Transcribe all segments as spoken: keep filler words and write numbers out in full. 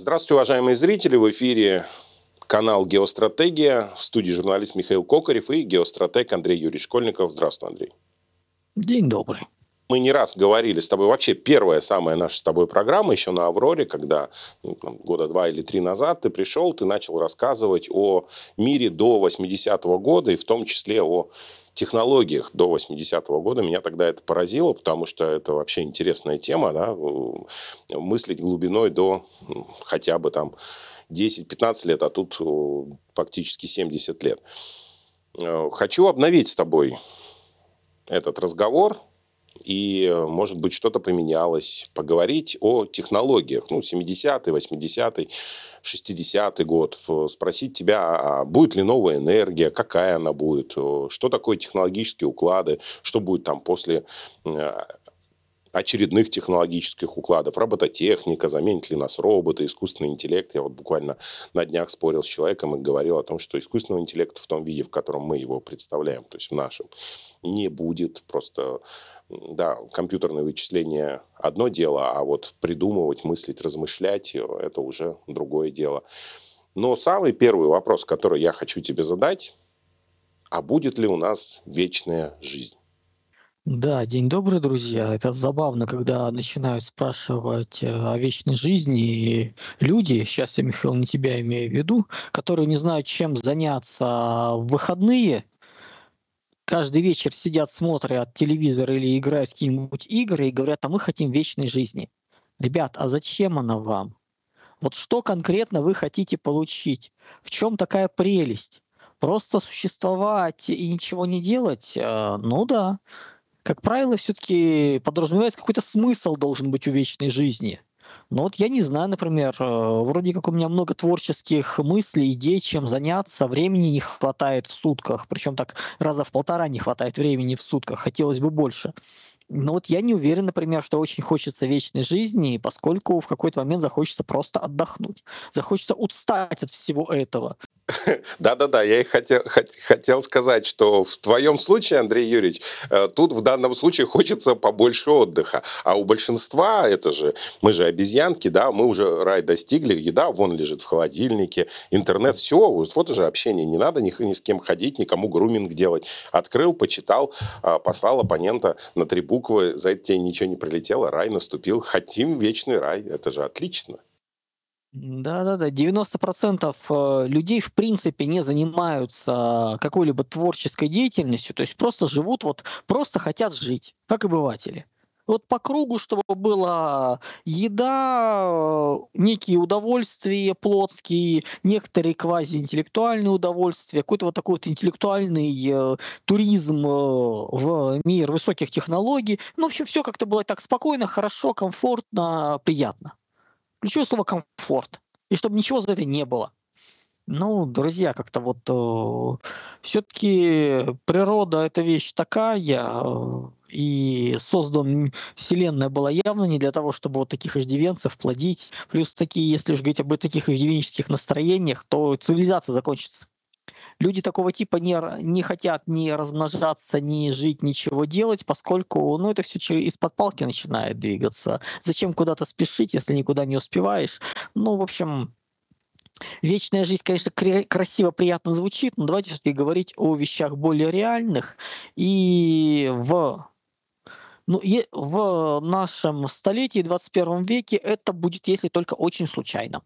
Здравствуйте, уважаемые зрители! В эфире канал «Геостратегия». В студии журналист Михаил Кокорев и геостратег Андрей Юрьевич Школьников. Здравствуй, Андрей. День добрый. Мы не раз говорили с тобой, вообще первая самая наша с тобой программа, еще на «Авроре», когда ну, там, года два или три назад ты пришел, ты начал рассказывать о мире до восьмидесятого года и в том числе о технологиях до восьмидесятого года. Меня тогда это поразило, потому что это вообще интересная тема, да? Мыслить глубиной до ну, хотя бы там десять-пятнадцать лет, а тут фактически семьдесят лет. Хочу обновить с тобой этот разговор, и, может быть, что-то поменялось, поговорить о технологиях, ну, семидесятый, восьмидесятый, шестидесятый год, спросить тебя, а будет ли новая энергия, какая она будет, что такое технологические уклады, что будет там после очередных технологических укладов, робототехника, заменит ли нас роботы, искусственный интеллект. Я вот буквально на днях спорил с человеком и говорил о том, что искусственного интеллекта в том виде, в котором мы его представляем, то есть в нашем, не будет. Просто, да, компьютерное вычисление одно дело, а вот придумывать, мыслить, размышлять, это уже другое дело. Но самый первый вопрос, который я хочу тебе задать, а будет ли у нас вечная жизнь? Да, день добрый, друзья. Это забавно, когда начинают спрашивать о вечной жизни, и люди, сейчас я, Михаил, не тебя имею в виду, которые не знают, чем заняться в выходные, каждый вечер сидят, смотрят телевизор или играют в какие-нибудь игры и говорят, а мы хотим вечной жизни. Ребят, а зачем она вам? Вот что конкретно вы хотите получить? В чем такая прелесть? Просто существовать и ничего не делать? Ну да. Как правило, все-таки подразумевается, какой-то смысл должен быть у вечной жизни. Но вот я не знаю, например, вроде как у меня много творческих мыслей, идей, чем заняться. Времени не хватает в сутках. Причем так раза в полтора не хватает времени в сутках. Хотелось бы больше. Но вот я не уверен, например, что очень хочется вечной жизни, поскольку в какой-то момент захочется просто отдохнуть. Захочется устать от всего этого. Да-да-да, я и хотел, хотел сказать, что в твоем случае, Андрей Юрьевич, тут в данном случае хочется побольше отдыха. А у большинства, это же, мы же обезьянки, да, мы уже рай достигли, еда вон лежит в холодильнике, интернет, все, вот, вот уже общение, не надо ни, ни с кем ходить, никому груминг делать. Открыл, почитал, послал оппонента на три буквы, за это тебе ничего не прилетело, рай наступил, хотим вечный рай, это же отлично. Да-да-да, девяносто процентов людей в принципе не занимаются какой-либо творческой деятельностью, то есть просто живут, вот просто хотят жить, как обыватели. Вот по кругу, чтобы была еда, некие удовольствия плотские, некоторые квазиинтеллектуальные удовольствия, какой-то вот такой вот интеллектуальный э, туризм э, в мир высоких технологий. Ну, в общем, все как-то было так спокойно, хорошо, комфортно, приятно. Ключевое слово «комфорт». И чтобы ничего за это не было. Ну, друзья, как-то вот э, все-таки природа – это вещь такая, э, и создан Вселенная была явно не для того, чтобы вот таких иждивенцев плодить. Плюс такие, если уж говорить об таких иждивенческих настроениях, то цивилизация закончится. Люди такого типа не, не хотят ни размножаться, ни жить, ничего делать, поскольку ну, это все из-под палки начинает двигаться. Зачем куда-то спешить, если никуда не успеваешь? Ну, в общем, вечная жизнь, конечно, кре- красиво, приятно звучит, но давайте все-таки говорить о вещах более реальных. И в, ну, и в нашем столетии, двадцать первом веке, это будет, если только очень случайно.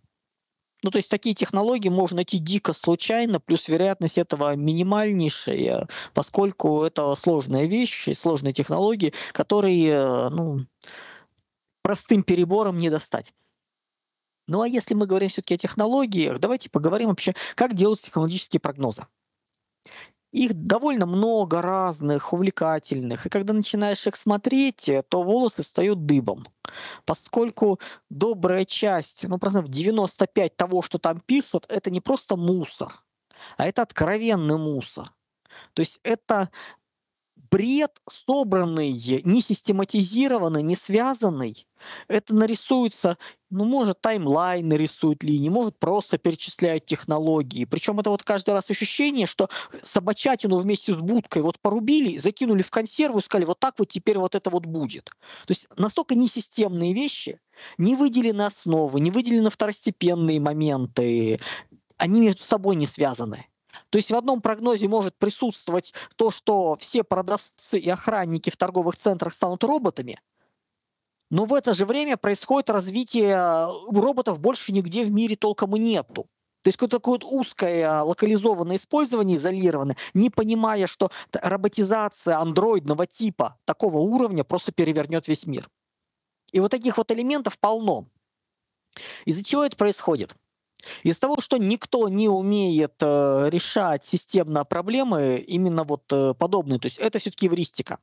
Ну, то есть такие технологии можно найти дико случайно, плюс вероятность этого минимальнейшая, поскольку это сложная вещь, сложные технологии, которые ну, простым перебором не достать. Ну, а если мы говорим все-таки о технологиях, давайте поговорим вообще, как делаются технологические прогнозы. Их довольно много разных, увлекательных. И когда начинаешь их смотреть, то волосы встают дыбом. Поскольку добрая часть, ну, процентов девяносто пять того, что там пишут, это не просто мусор, а это откровенный мусор. То есть это бред, собранный, не систематизированный, не связанный, Это нарисуется, ну, может, таймлайн нарисует линии, может, просто перечисляют технологии. Причем это вот каждый раз ощущение, что собачатину вместе с будкой вот порубили, закинули в консерву и сказали, вот так вот теперь вот это вот будет. То есть настолько несистемные вещи, не выделены основы, не выделены второстепенные моменты, они между собой не связаны. То есть в одном прогнозе может присутствовать то, что все продавцы и охранники в торговых центрах станут роботами, но в это же время происходит развитие роботов больше нигде в мире толком и нету. То есть какое-то такое узкое локализованное использование, изолированное, не понимая, что роботизация андроидного типа такого уровня просто перевернет весь мир. И вот таких вот элементов полно. Из-за чего это происходит? Из-за того, что никто не умеет э, решать системно проблемы именно вот э, подобные. То есть это все-таки эвристика.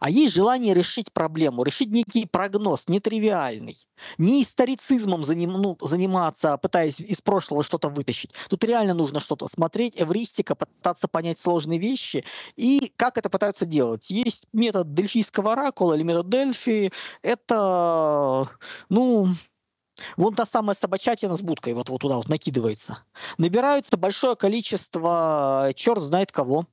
А есть желание решить проблему, решить некий прогноз, нетривиальный. Не историцизмом заним, ну, заниматься, пытаясь из прошлого что-то вытащить. Тут реально нужно что-то смотреть, эвристика, пытаться понять сложные вещи. И как это пытаются делать? Есть метод дельфийского оракула или метод Дельфи. Это, ну... Вон та самая собачатина с будкой вот, вот туда вот накидывается. Набирается большое количество черт знает кого.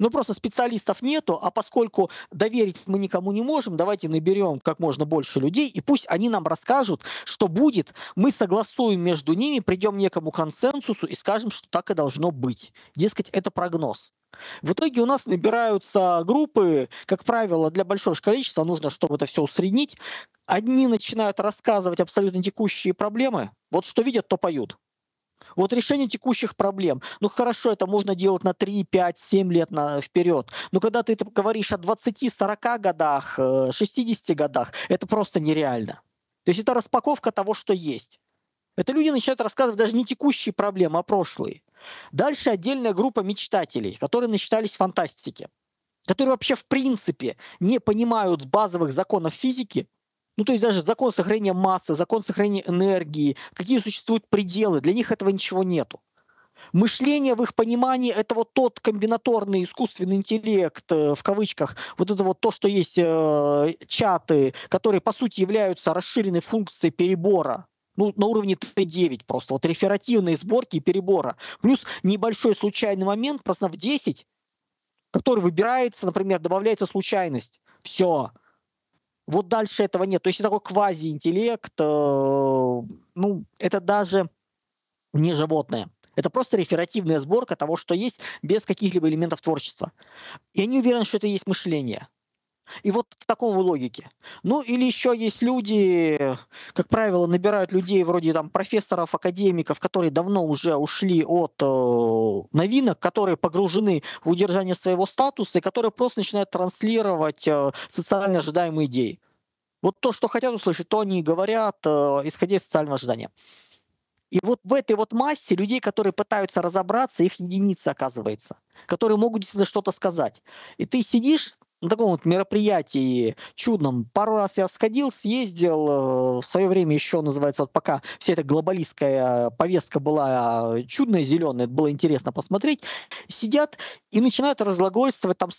Ну просто специалистов нету, а поскольку доверить мы никому не можем, давайте наберем как можно больше людей, и пусть они нам расскажут, что будет. Мы согласуем между ними, придем к некому консенсусу и скажем, что так и должно быть. Дескать, это прогноз. В итоге у нас набираются группы, как правило, для большого количества нужно, чтобы это все усреднить. Одни начинают рассказывать абсолютно текущие проблемы. Вот что видят, то поют. Вот решение текущих проблем. Ну хорошо, это можно делать на три, пять, семь лет на, вперед. Но когда ты это говоришь о двадцати, сорока годах, шестидесяти годах, это просто нереально. То есть это распаковка того, что есть. Это люди начинают рассказывать даже не текущие проблемы, а прошлые. Дальше отдельная группа мечтателей, которые начитались фантастики, которые вообще в принципе не понимают базовых законов физики, ну то есть даже закон сохранения массы, закон сохранения энергии, какие существуют пределы, для них этого ничего нету. Мышление в их понимании – это вот тот комбинаторный искусственный интеллект, в кавычках, вот это вот то, что есть э, чаты, которые по сути являются расширенной функцией перебора. Ну, на уровне тэ девять просто. Вот реферативные сборки и перебора. Плюс небольшой случайный момент, просто в десять, который выбирается, например, добавляется случайность. Все. Вот дальше этого нет. То есть такой квази-интеллект, э, ну, это даже не животное. Это просто реферативная сборка того, что есть, без каких-либо элементов творчества. Я не уверен, что это и есть мышление. И вот в таком логике. Ну или еще есть люди, как правило, набирают людей вроде там профессоров, академиков, которые давно уже ушли от э, новинок, которые погружены в удержание своего статуса и которые просто начинают транслировать э, социально ожидаемые идеи. Вот то, что хотят услышать, то они говорят, э, исходя из социального ожидания. И вот в этой вот массе людей, которые пытаются разобраться, их единицы оказывается, которые могут действительно что-то сказать. И ты сидишь на таком вот мероприятии чудном. Пару раз я сходил, съездил. В свое время еще, называется, вот пока вся эта глобалистская повестка была чудная, зеленая, это было интересно посмотреть. Сидят и начинают разглагольствовать там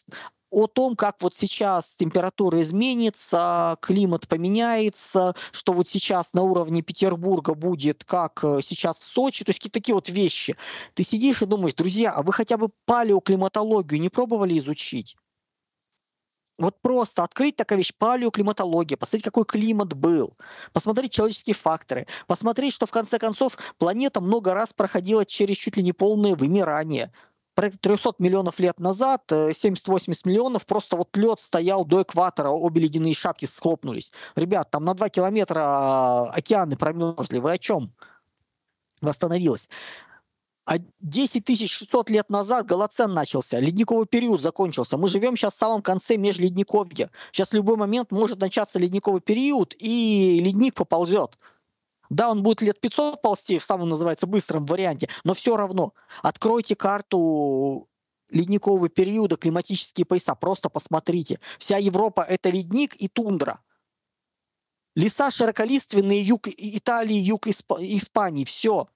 о том, как вот сейчас температура изменится, климат поменяется, что вот сейчас на уровне Петербурга будет, как сейчас в Сочи. То есть какие-то такие вот вещи. Ты сидишь и думаешь, друзья, а вы хотя бы палеоклиматологию не пробовали изучить? Вот просто открыть такая вещь, палеоклиматология, посмотреть, какой климат был, посмотреть человеческие факторы, посмотреть, что в конце концов планета много раз проходила через чуть ли не полное вымирание. Порядка триста миллионов лет назад, семьдесят-восемьдесят миллионов, просто вот лед стоял до экватора, обе ледяные шапки схлопнулись. Ребят, там на два километра океаны промерзли, вы о чем? Восстановилось. А десять тысяч шестьсот лет назад Голоцен начался, ледниковый период закончился. Мы живем сейчас в самом конце межледниковья. Сейчас в любой момент может начаться ледниковый период, и ледник поползет. Да, он будет лет пятьсот ползти в самом, называется, быстром варианте, но все равно. Откройте карту ледникового периода, климатические пояса, просто посмотрите. Вся Европа – это ледник и тундра. Леса широколиственные, юг Италии, юг Исп... Испании, все.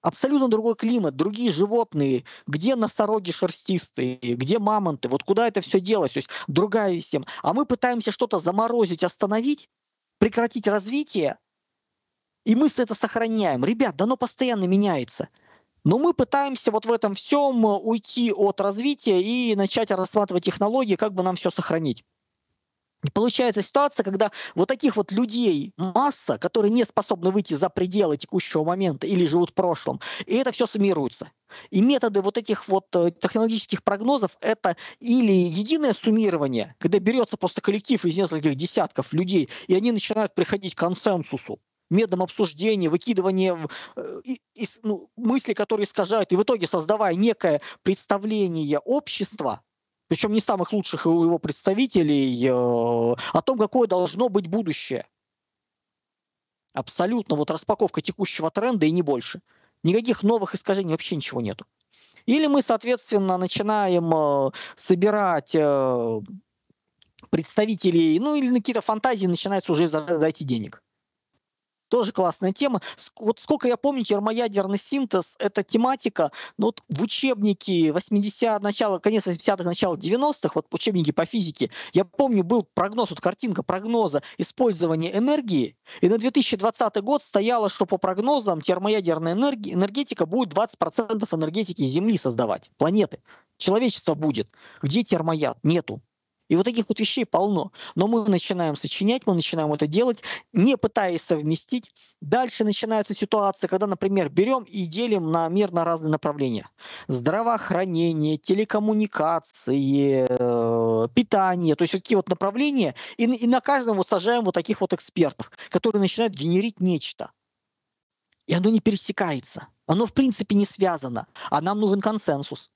Абсолютно другой климат, другие животные, где носороги шерстистые, где мамонты, вот куда это все делось, то есть другая система. А мы пытаемся что-то заморозить, остановить, прекратить развитие, и мы это сохраняем. Ребят, да оно постоянно меняется. Но мы пытаемся вот в этом всем уйти от развития и начать рассматривать технологии, как бы нам все сохранить. Получается ситуация, когда вот таких вот людей масса, которые не способны выйти за пределы текущего момента или живут в прошлом, и это все суммируется. И методы вот этих вот технологических прогнозов — это или единое суммирование, когда берется просто коллектив из нескольких десятков людей, и они начинают приходить к консенсусу, методом обсуждения, выкидывания ну, мыслей, которые искажают, и в итоге создавая некое представление общества, причем не самых лучших его представителей, э, о том, какое должно быть будущее. Абсолютно вот распаковка текущего тренда и не больше. Никаких новых искажений, вообще ничего нету. Или мы, соответственно, начинаем э, собирать э, представителей, ну или на какие-то фантазии начинается уже «дайте денег». Тоже классная тема. Вот сколько я помню, термоядерный синтез — это тематика, ну, вот в учебнике восьмидесятых, начало, конец восьмидесятых, начало девяностых, вот учебники по физике, я помню, был прогноз, вот картинка прогноза использования энергии, и на две тысячи двадцатый год стояло, что по прогнозам термоядерная энергия, энергетика будет двадцать процентов энергетики Земли создавать, планеты. Человечество будет. Где термояд? Нету. И вот таких вот вещей полно. Но мы начинаем сочинять, мы начинаем это делать, не пытаясь совместить. Дальше начинается ситуация, когда, например, берем и делим на мир на разные направления. Здравоохранение, телекоммуникации, питание. То есть такие вот направления. И, и на каждом вот сажаем вот таких вот экспертов, которые начинают генерить нечто. И оно не пересекается. Оно в принципе не связано. А нам нужен консенсус.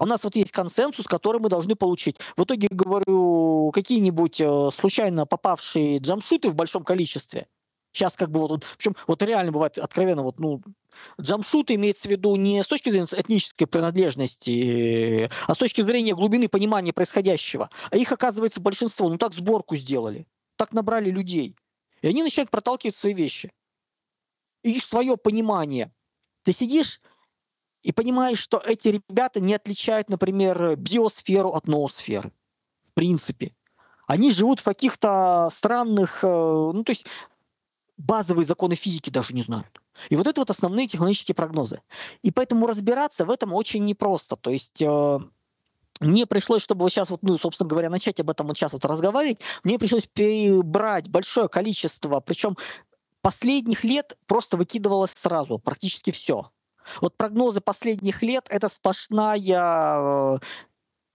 У нас вот есть консенсус, который мы должны получить. В итоге, говорю, какие-нибудь случайно попавшие джамшуты в большом количестве. Сейчас как бы вот, причем вот реально бывает откровенно, вот, ну, джамшут имеется в виду не с точки зрения этнической принадлежности, а с точки зрения глубины понимания происходящего. А их, оказывается, большинство. Ну так сборку сделали, так набрали людей. И они начинают проталкивать свои вещи. И свое понимание. Ты сидишь и понимаешь, что эти ребята не отличают, например, биосферу от ноосферы. В принципе. Они живут в каких-то странных... Ну, то есть базовые законы физики даже не знают. И вот это вот основные технологические прогнозы. И поэтому разбираться в этом очень непросто. То есть... Мне пришлось, чтобы вот сейчас, вот, ну, собственно говоря, начать об этом вот сейчас вот разговаривать, мне пришлось перебрать большое количество, причем последних лет просто выкидывалось сразу практически все. Вот прогнозы последних лет – это сплошная э,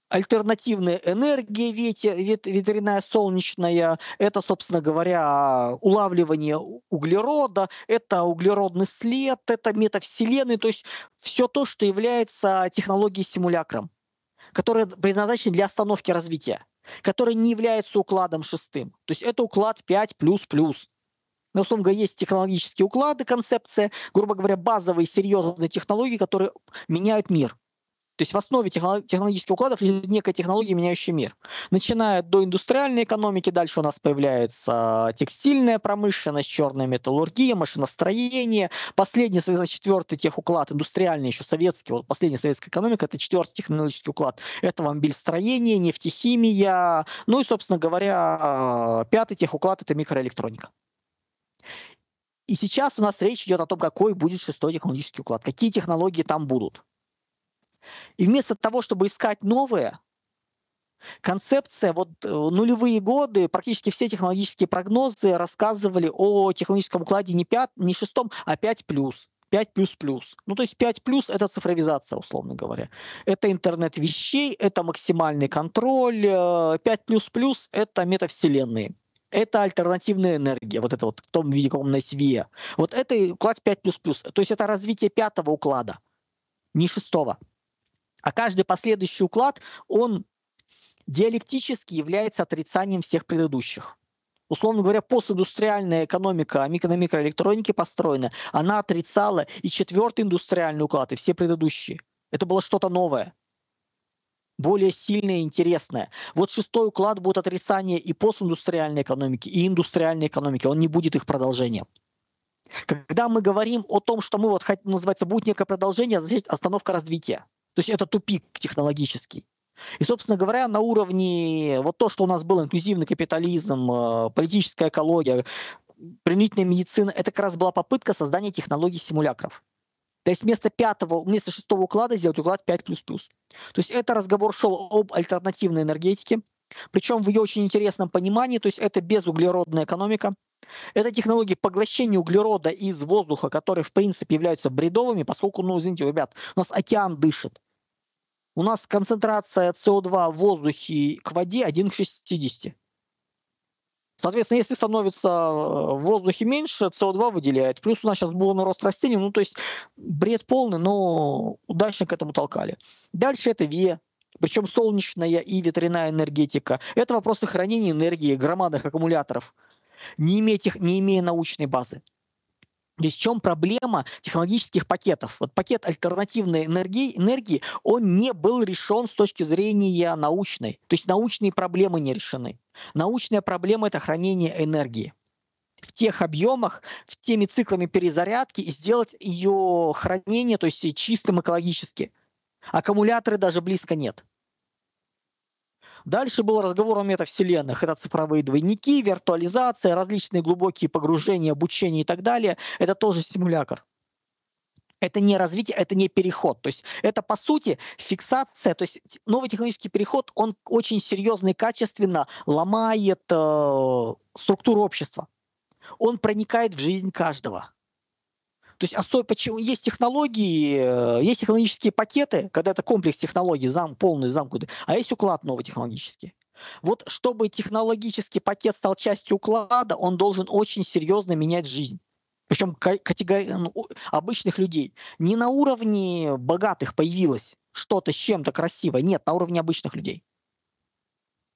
альтернативная энергия, ветер, ветряная, солнечная, это, собственно говоря, улавливание углерода, это углеродный след, это метавселенные, то есть все то, что является технологией симулякром, которая предназначена для остановки развития, которая не является укладом шестым. То есть это уклад пять плюс плюс. Но, условно говоря, есть технологические уклады, концепция, грубо говоря, базовые серьезные технологии, которые меняют мир. То есть в основе технологических укладов лежит некая технология, меняющая мир. Начиная от доиндустриальной экономики, дальше у нас появляется текстильная промышленность, черная металлургия, машиностроение. Последний, соответственно, четвертый техуклад, индустриальный еще советский, вот последняя советская экономика, это четвертый технологический уклад. Это автомобилестроение, нефтехимия, ну и, собственно говоря, пятый техуклад – это микроэлектроника. И сейчас у нас речь идет о том, какой будет шестой технологический уклад, какие технологии там будут. И вместо того, чтобы искать новые, концепция, вот нулевые годы, практически все технологические прогнозы рассказывали о технологическом укладе не, пят, не шестом, а пять плюс, пять плюс плюс. Ну, то есть пять плюс это цифровизация, условно говоря. Это интернет вещей, это максимальный контроль, пять плюс плюс это метавселенные. Это альтернативная энергия, вот это вот в том виде, каком у нас ВИА. Вот это уклад пять плюс плюс. То есть это развитие пятого уклада, не шестого. А каждый последующий уклад, он диалектически является отрицанием всех предыдущих. Условно говоря, постиндустриальная экономика на микроэлектронике построена, она отрицала и четвертый индустриальный уклад, и все предыдущие. Это было что-то новое, более сильное и интересное. Вот шестой уклад будет отрицание и постиндустриальной экономики, и индустриальной экономики. Он не будет их продолжением. Когда мы говорим о том, что мы вот, называется, будет некое продолжение, означает остановка развития. То есть это тупик технологический. И, собственно говоря, на уровне вот то, что у нас был инклюзивный капитализм, политическая экология, применительная медицина, это как раз была попытка создания технологий симулякров. То есть вместо пятого, вместо шестого уклада сделать уклад пять плюс плюс. То есть это разговор шел об альтернативной энергетике, причем в ее очень интересном понимании, то есть это безуглеродная экономика, это технологии поглощения углерода из воздуха, которые в принципе являются бредовыми, поскольку, ну извините, ребят, у нас океан дышит. У нас концентрация эс о два в воздухе к воде один к шестидесяти. Соответственно, если становится в воздухе меньше, эс о два выделяет. Плюс у нас сейчас был рост растений. Ну, то есть бред полный, но удачно к этому толкали. Дальше это ВИЭ, причем солнечная и ветряная энергетика. Это вопросы хранения энергии громадных аккумуляторов, не имея, тех, не имея научной базы. Здесь в чем проблема технологических пакетов? Вот пакет альтернативной энергии, энергии, он не был решен с точки зрения научной. То есть научные проблемы не решены. Научная проблема – это хранение энергии в тех объемах, в теми циклами перезарядки и сделать ее хранение, то есть чистым экологически. Аккумуляторы даже близко нет. Дальше был разговор о метавселенных. Это цифровые двойники, виртуализация, различные глубокие погружения, обучение и так далее. Это тоже симулякр. Это не развитие, это не переход. То есть это, по сути, фиксация. То есть новый технологический переход, он очень серьезно и качественно ломает э, структуру общества. Он проникает в жизнь каждого. То есть особенно, почему есть технологии, есть технологические пакеты, когда это комплекс технологий, зам, полный замкнутый, а есть уклад новый технологический. Вот чтобы технологический пакет стал частью уклада, он должен очень серьезно менять жизнь. Причем категори... обычных людей. Не на уровне богатых появилось что-то с чем-то красивое, нет, на уровне обычных людей.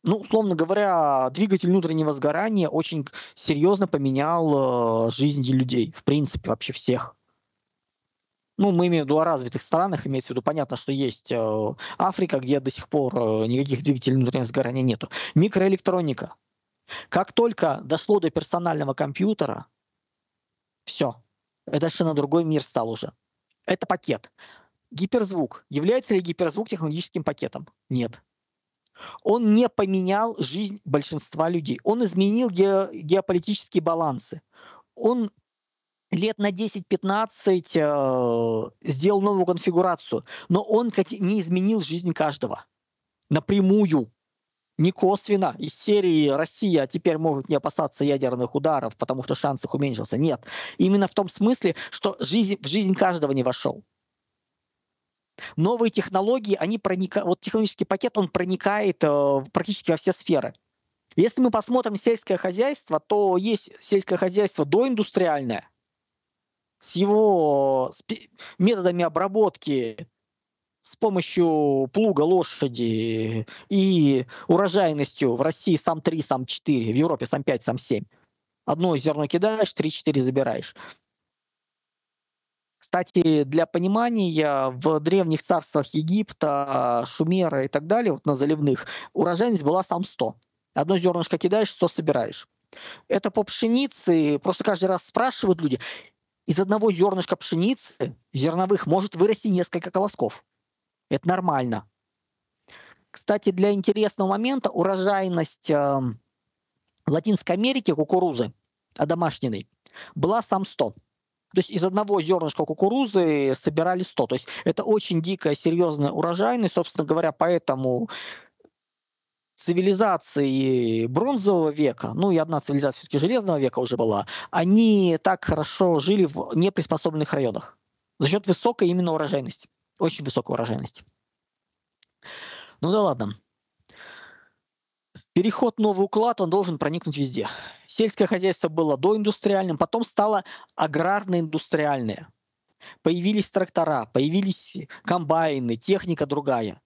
Ну, условно говоря, двигатель внутреннего сгорания очень серьезно поменял э, жизнь людей, в принципе, вообще всех. Ну, мы имеем в виду о развитых странах, имеется в виду, понятно, что есть э, Африка, где до сих пор э, никаких двигателей внутреннего сгорания нету. Микроэлектроника. Как только дошло до персонального компьютера, все, это совершенно другой мир стал уже. Это пакет. Гиперзвук. Является ли гиперзвук технологическим пакетом? Нет. Он не поменял жизнь большинства людей. Он изменил ге- геополитические балансы. Он лет на десять-пятнадцать э- сделал новую конфигурацию, но он не изменил жизнь каждого. Напрямую, не косвенно, из серии «Россия теперь может не опасаться ядерных ударов, потому что шанс их уменьшился». Нет. Именно в том смысле, что жизнь, в жизнь каждого не вошел. Новые технологии, они проникают, вот технологический пакет, он проникает э, практически во все сферы. Если мы посмотрим сельское хозяйство, то есть сельское хозяйство доиндустриальное, с его с методами обработки с помощью плуга, лошади и урожайностью в России сам три, сам четыре, в Европе сам пять, сам семь. Одно зерно кидаешь, три-четыре забираешь. Кстати, для понимания, в древних царствах Египта, Шумера и так далее, вот на заливных, урожайность была сам сто. Одно зернышко кидаешь, сто собираешь. Это по пшенице, просто каждый раз спрашивают люди, из одного зернышка пшеницы, зерновых, может вырасти несколько колосков. Это нормально. Кстати, для интересного момента, урожайность э, в Латинской Америке кукурузы, одомашненной, была сам сто. То есть из одного зернышка кукурузы собирали сто. То есть это очень дикая, серьезная урожайность. Собственно говоря, поэтому цивилизации бронзового века, ну и одна цивилизация все-таки железного века уже была, они так хорошо жили в неприспособленных районах. За счет высокой именно урожайности. Очень высокой урожайности. Ну да ладно. Переход, новый уклад, он должен проникнуть везде. Сельское хозяйство было доиндустриальным, потом стало аграрно-индустриальное. Появились трактора, появились комбайны, техника другая.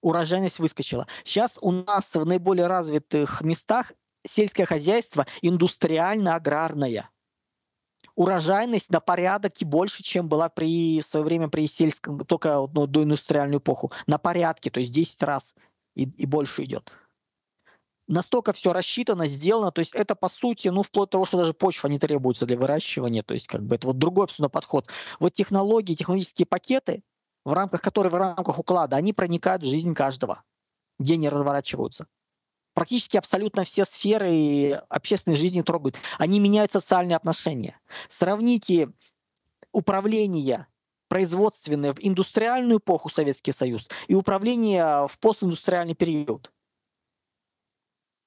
Урожайность выскочила. Сейчас у нас в наиболее развитых местах сельское хозяйство индустриально-аграрное. Урожайность на порядке больше, чем была при, в свое время при сельском, только ну, доиндустриальную эпоху. На порядке, то есть десять раз и, и больше идет. Настолько все рассчитано, сделано, то есть это по сути, ну вплоть до того, что даже почва не требуется для выращивания, то есть как бы это вот другой подход. Вот технологии, технологические пакеты, в рамках которой, в рамках уклада, они проникают в жизнь каждого, где они разворачиваются. Практически абсолютно все сферы общественной жизни трогают. Они меняют социальные отношения. Сравните управление производственное в индустриальную эпоху Советский Союз и управление в постиндустриальный период.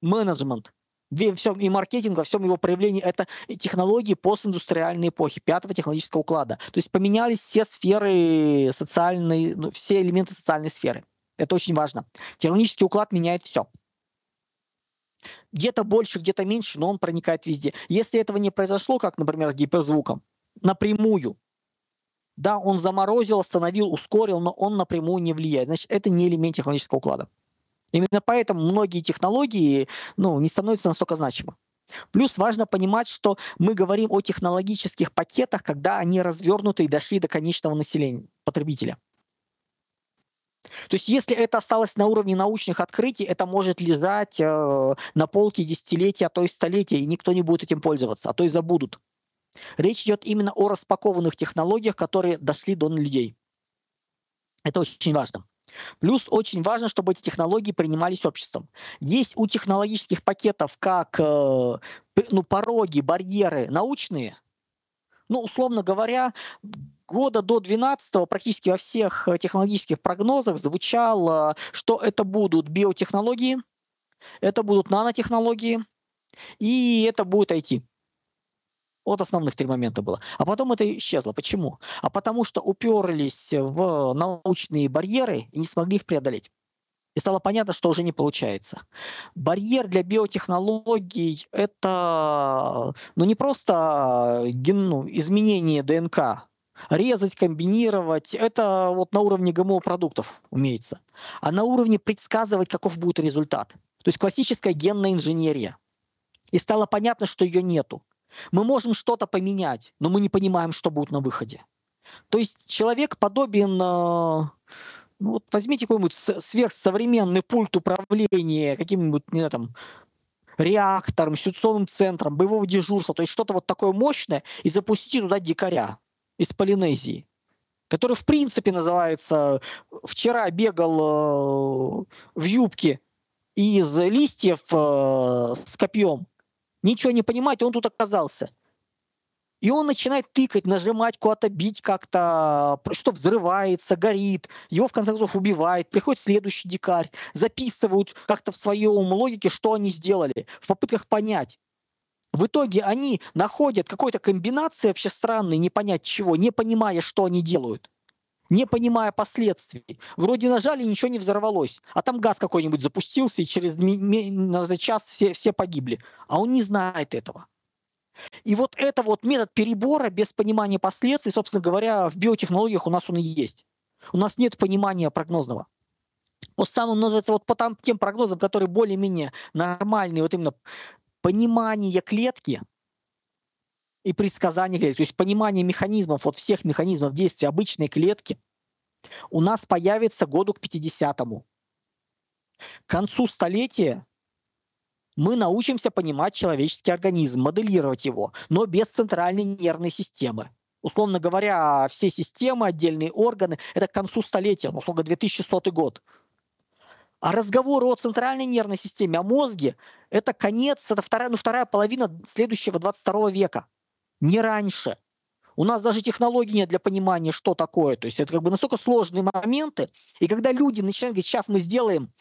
Менеджмент всем, и маркетинг во всем его проявлении — это технологии постиндустриальной эпохи, пятого технологического уклада. То есть поменялись все сферы социальной, ну, все элементы социальной сферы. Это очень важно. Технологический уклад меняет все. Где-то больше, где-то меньше, но он проникает везде. Если этого не произошло, как, например, с гиперзвуком, напрямую, да, он заморозил, остановил, ускорил, но он напрямую не влияет. Значит, это не элемент технологического уклада. Именно поэтому многие технологии, ну, не становятся настолько значимы. Плюс важно понимать, что мы говорим о технологических пакетах, когда они развернуты и дошли до конечного населения, потребителя. То есть если это осталось на уровне научных открытий, это может лежать э, на полке десятилетия, а то и столетия, и никто не будет этим пользоваться, а то и забудут. Речь идет именно о распакованных технологиях, которые дошли до людей. Это очень важно. Плюс очень важно, чтобы эти технологии принимались обществом. Есть у технологических пакетов как э, ну, пороги, барьеры научные, ну, условно говоря, года до двенадцатого практически во всех технологических прогнозах звучало, что это будут биотехнологии, это будут нанотехнологии и это будет ай ти. Вот основных три момента было. А потом это исчезло. Почему? А потому что уперлись в научные барьеры и не смогли их преодолеть. И стало понятно, что уже не получается. Барьер для биотехнологий – это ну, не просто ген, ну, изменение ДНК, резать, комбинировать, это вот на уровне ГМО-продуктов умеется. А на уровне предсказывать, каков будет результат. То есть классическая генная инженерия. И стало понятно, что ее нету. Мы можем что-то поменять, но мы не понимаем, что будет на выходе. То есть человек подобен, ну, вот возьмите какой-нибудь сверхсовременный пульт управления каким-нибудь, не знаю, там, реактором, ситуационным центром, боевого дежурства, то есть что-то вот такое мощное, и запустите туда дикаря из Полинезии, который, в принципе, называется «Вчера бегал э, в юбке из листьев э, с копьем». Ничего не понимает, и он тут оказался. И он начинает тыкать, нажимать куда-то, бить как-то, что взрывается, горит, его в конце концов убивает, приходит следующий дикарь, записывают как-то в своем логике, что они сделали, в попытках понять. В итоге они находят какой-то комбинации вообще странные, не понять чего, не понимая, что они делают, не понимая последствий. Вроде нажали, ничего не взорвалось. А там газ какой-нибудь запустился, и через час все, все погибли. А он не знает этого. И вот это вот метод перебора без понимания последствий, собственно говоря, в биотехнологиях у нас он и есть. У нас нет понимания прогнозного. Он сам он называется вот по там, тем прогнозам, которые более-менее нормальные, вот именно понимание клетки, и предсказание клетки, то есть понимание механизмов, вот всех механизмов действия обычной клетки, у нас появится году к пятидесятому. К концу столетия мы научимся понимать человеческий организм, моделировать его, но без центральной нервной системы. Условно говоря, все системы, отдельные органы, это к концу столетия, условно говоря, две тысячи сотый год. А разговоры о центральной нервной системе, о мозге, это конец, это вторая, ну, вторая половина следующего двадцать второго века. Не раньше. У нас даже технологии нет для понимания, что такое. То есть это как бы настолько сложные моменты. И когда люди начинают говорить, сейчас мы сделаем,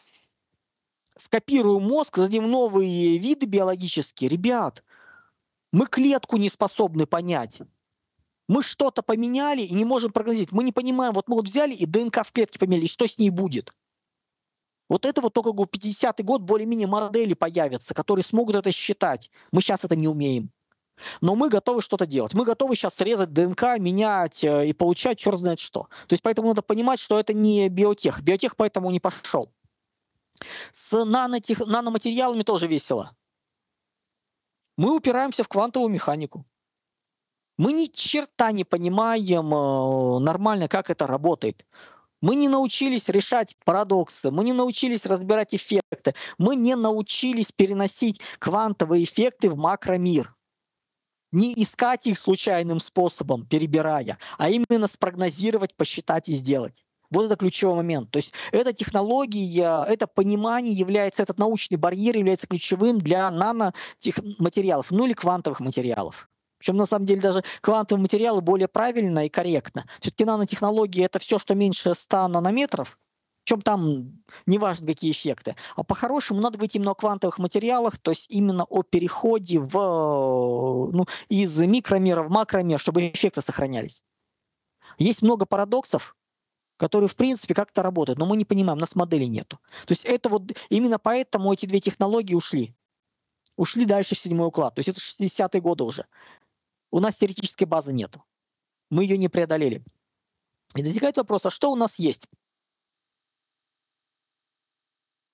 скопируем мозг, зададим новые виды биологические. Ребят, мы клетку не способны понять. Мы что-то поменяли и не можем прогнозировать. Мы не понимаем, вот мы вот взяли и ДНК в клетке поменяли, и что с ней будет. Вот это вот только пятидесятый год более-менее модели появятся, которые смогут это считать. Мы сейчас это не умеем. Но мы готовы что-то делать. Мы готовы сейчас срезать ДНК, менять и получать черт знает что. То есть поэтому надо понимать, что это не биотех. Биотех поэтому не пошел. С нанотех... наноматериалами тоже весело. Мы упираемся в квантовую механику. Мы ни черта не понимаем нормально, как это работает. Мы не научились решать парадоксы, мы не научились разбирать эффекты, мы не научились переносить квантовые эффекты в макромир. Не искать их случайным способом, перебирая, а именно спрогнозировать, посчитать и сделать. Вот это ключевой момент. То есть эта технология, это понимание является, этот научный барьер является ключевым для наноматериалов, ну или квантовых материалов. Причем, на самом деле, даже квантовые материалы более правильно и корректно. Все-таки нанотехнологии — это все, что меньше ста нанометров, причем там не важно, какие эффекты. А по-хорошему надо говорить именно о квантовых материалах, то есть именно о переходе в, ну, из микромера в макромер, чтобы эффекты сохранялись. Есть много парадоксов, которые, в принципе, как-то работают, но мы не понимаем, у нас моделей нету. То есть это вот именно поэтому эти две технологии ушли. Ушли дальше в седьмой уклад. То есть это шестидесятые годы уже. У нас теоретической базы нет. Мы ее не преодолели. И возникает вопрос, а что у нас есть?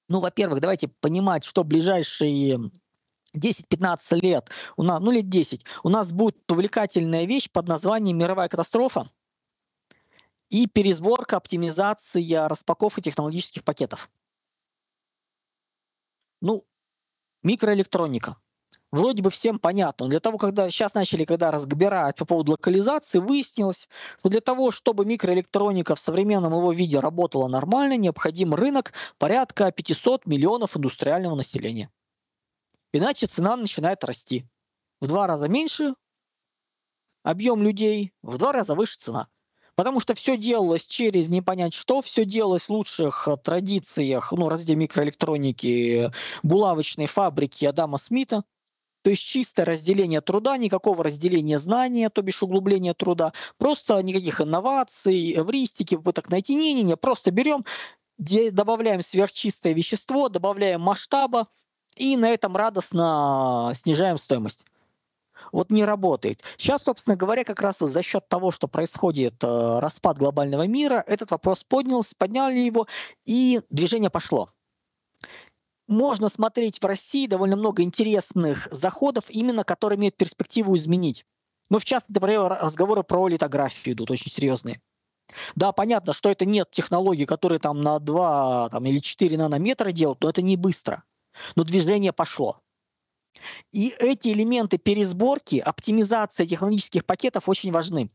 Ну, во-первых, давайте понимать, что в ближайшие десять-пятнадцать лет, у нас, ну, лет десять, у нас будет увлекательная вещь под названием «Мировая катастрофа» и пересборка, оптимизация, распаковка технологических пакетов. Ну, микроэлектроника. Вроде бы всем понятно. Для того, когда сейчас начали когда разбирать по поводу локализации, выяснилось, что для того, чтобы микроэлектроника в современном его виде работала нормально, необходим рынок порядка пятисот миллионов индустриального населения. Иначе цена начинает расти. В два раза меньше объем людей, в два раза выше цена. Потому что все делалось через не понять что, все делалось в лучших традициях, ну, развития микроэлектроники, булавочной фабрики Адама Смита. То есть чистое разделение труда, никакого разделения знания, то бишь углубления труда, просто никаких инноваций, эвристики, попыток найти не, не, не, просто берем, добавляем сверхчистое вещество, добавляем масштаба и на этом радостно снижаем стоимость. Вот не работает. Сейчас, собственно говоря, как раз вот за счет того, что происходит э, распад глобального мира, этот вопрос поднялся, подняли его, и движение пошло. Можно смотреть в России довольно много интересных заходов, именно которые имеют перспективу изменить. Ну, в частности, например, разговоры про литографию идут очень серьезные. Да, понятно, что это нет технологий, которые там на два там, или четыре нанометра делают, но это не быстро. Но движение пошло. И эти элементы пересборки, оптимизация технологических пакетов очень важны.